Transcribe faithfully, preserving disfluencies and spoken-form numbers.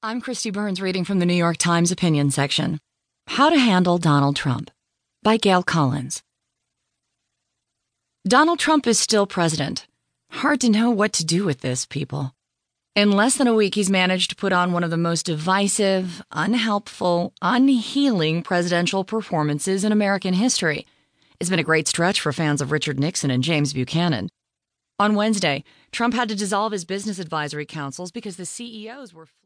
I'm Kristi Burns, reading from the New York Times opinion section. How to Handle Donald Trump by Gail Collins. Donald Trump is still president. Hard to know what to do with this, people. In less than a week, he's managed to put on one of the most divisive, unhelpful, unhealing presidential performances in American history. It's been a great stretch for fans of Richard Nixon and James Buchanan. On Wednesday, Trump had to dissolve his business advisory councils because the C E Os were...